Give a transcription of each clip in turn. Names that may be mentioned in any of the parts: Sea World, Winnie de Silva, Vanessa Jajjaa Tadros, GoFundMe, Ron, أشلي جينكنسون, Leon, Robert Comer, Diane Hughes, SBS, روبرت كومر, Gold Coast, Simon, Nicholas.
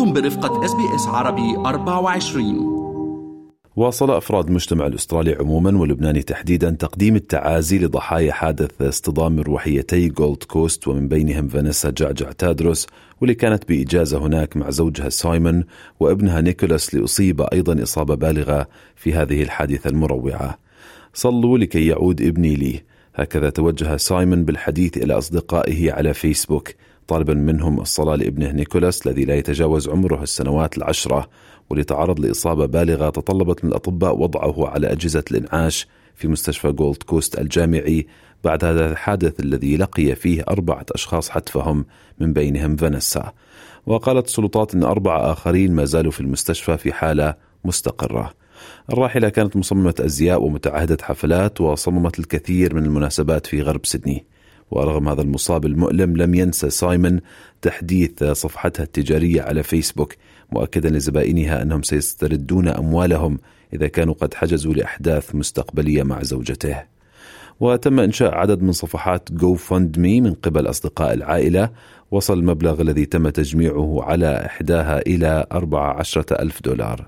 أنتم برفقة SBS عربي 24. واصل أفراد المجتمع الأسترالي عموما واللبناني تحديدا تقديم التعازي لضحايا حادث اصطدام روحيتي جولد كوست، ومن بينهم فانيسا جعجع تادروس واللي كانت بإجازة هناك مع زوجها سايمون وابنها نيكولاس لأصيب أيضا إصابة بالغة في هذه الحادثة المروعة. صلوا لكي يعود ابني لي، هكذا توجه سايمون بالحديث إلى أصدقائه على فيسبوك طالبا منهم الصلاة لابنه نيكولاس الذي لا يتجاوز عمره السنوات 10 واللي تعرض لإصابة بالغة تطلبت من الأطباء وضعه على أجهزة الإنعاش في مستشفى جولد كوست الجامعي بعد هذا الحادث الذي لقي فيه 4 أشخاص حتفهم من بينهم فانيسا. وقالت السلطات أن 4 آخرين ما زالوا في المستشفى في حالة مستقرة. الراحلة كانت مصممة أزياء ومتعهدة حفلات وصممت الكثير من المناسبات في غرب سيدني، ورغم هذا المصاب المؤلم لم ينسى سايمون تحديث صفحتها التجارية على فيسبوك مؤكدا لزبائنها أنهم سيستردون أموالهم إذا كانوا قد حجزوا لأحداث مستقبلية مع زوجته. وتم إنشاء عدد من صفحات GoFundMe من قبل أصدقاء العائلة، وصل المبلغ الذي تم تجميعه على إحداها إلى $14,000.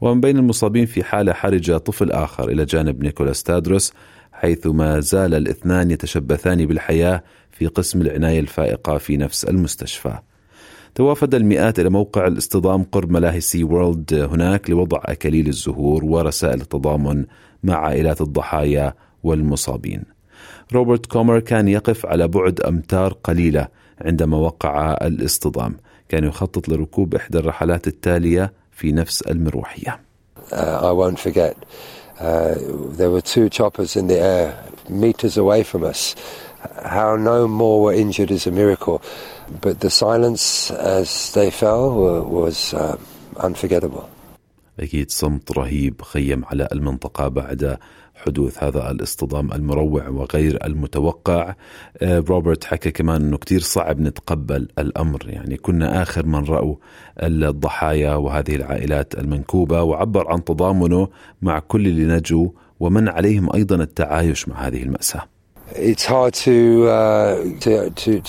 ومن بين المصابين في حالة حرجة طفل آخر إلى جانب نيكولاس تادروس، حيث ما زال الاثنان يتشبثان بالحياة في قسم العناية الفائقة في نفس المستشفى. توافد المئات إلى موقع الاصطدام قرب ملاهي سي وورلد هناك لوضع أكاليل الزهور ورسائل التضامن مع عائلات الضحايا والمصابين. روبرت كومر كان يقف على بعد أمتار قليلة عندما وقع الاصطدام، كان يخطط لركوب إحدى الرحلات التالية في نفس المروحية. I won't forget. There were 2 choppers in the air, meters away from us. How no more were injured is a miracle, but the silence as they fell was unforgettable. أكيد صمت رهيب خيم على المنطقة بعد حدوث هذا الاصطدام المروع وغير المتوقع. روبرت حكى كمان أنه كتير صعب نتقبل الأمر، يعني كنا آخر من رأوا الضحايا وهذه العائلات المنكوبة، وعبر عن تضامنه مع كل اللي نجوا ومن عليهم أيضا التعايش مع هذه المأساة. It's hard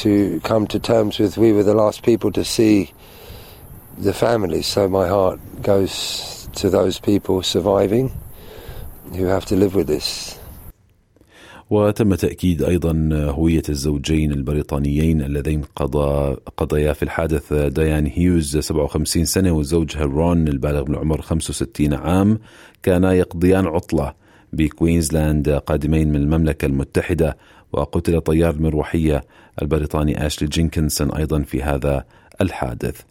to come to terms with we were the last people to see the family, so my heart goes to those people surviving who have to live with this. وتم تأكيد أيضا هوية الزوجين البريطانيين اللذين قضيا في الحادث، ديان هيوز 57 سنة وزوجها رون البالغ من عمر 65 عام، كانا يقضيان عطلة بكوينزلاند قادمين من المملكة المتحدة. وقتل طيار المروحية البريطاني أشلي جينكنسون أيضا في هذا الحادث.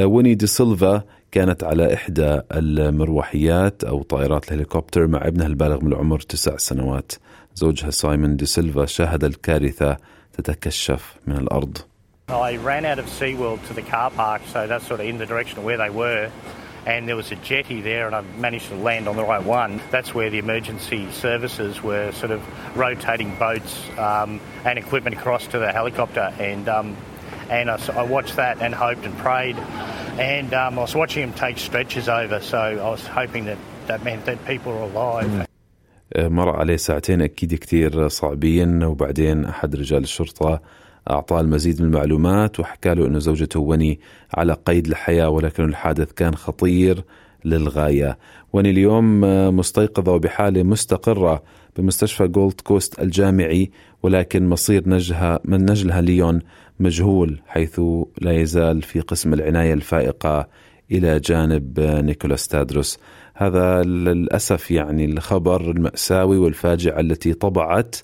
ويني دي سيلفا كانت على إحدى المروحيات أو طائرات الهليكوبتر مع ابنها البالغ من العمر 9 سنوات. زوجها سايمون دي سيلفا شاهد الكارثة تتكشف من الأرض. I ran out of Sea World to the car park, so that's sort of in the direction of where they were, and there was a jetty there, and I managed to land on the right one. That's where the emergency services were sort of rotating boats and equipment across to the helicopter, and I watched that and hoped and prayed, and I was watching them take stretchers over, so I was hoping that meant that people were alive. مر عليه 2 ساعات أكيد كتير صعبين، وبعدين أحد رجال الشرطة أعطاه المزيد من المعلومات وحكى له أن زوجته وني على قيد الحياة، ولكن الحادث كان خطير للغاية. وني اليوم مستيقظة وبحالة مستقرة بمستشفى جولد كوست الجامعي، ولكن مصير نجلها ليون مجهول، حيث لا يزال في قسم العناية الفائقة إلى جانب نيكولاس تادروس. هذا للأسف يعني الخبر المأساوي والفاجعة التي طبعت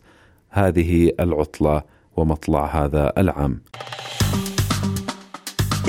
هذه العطلة ومطلع هذا العام.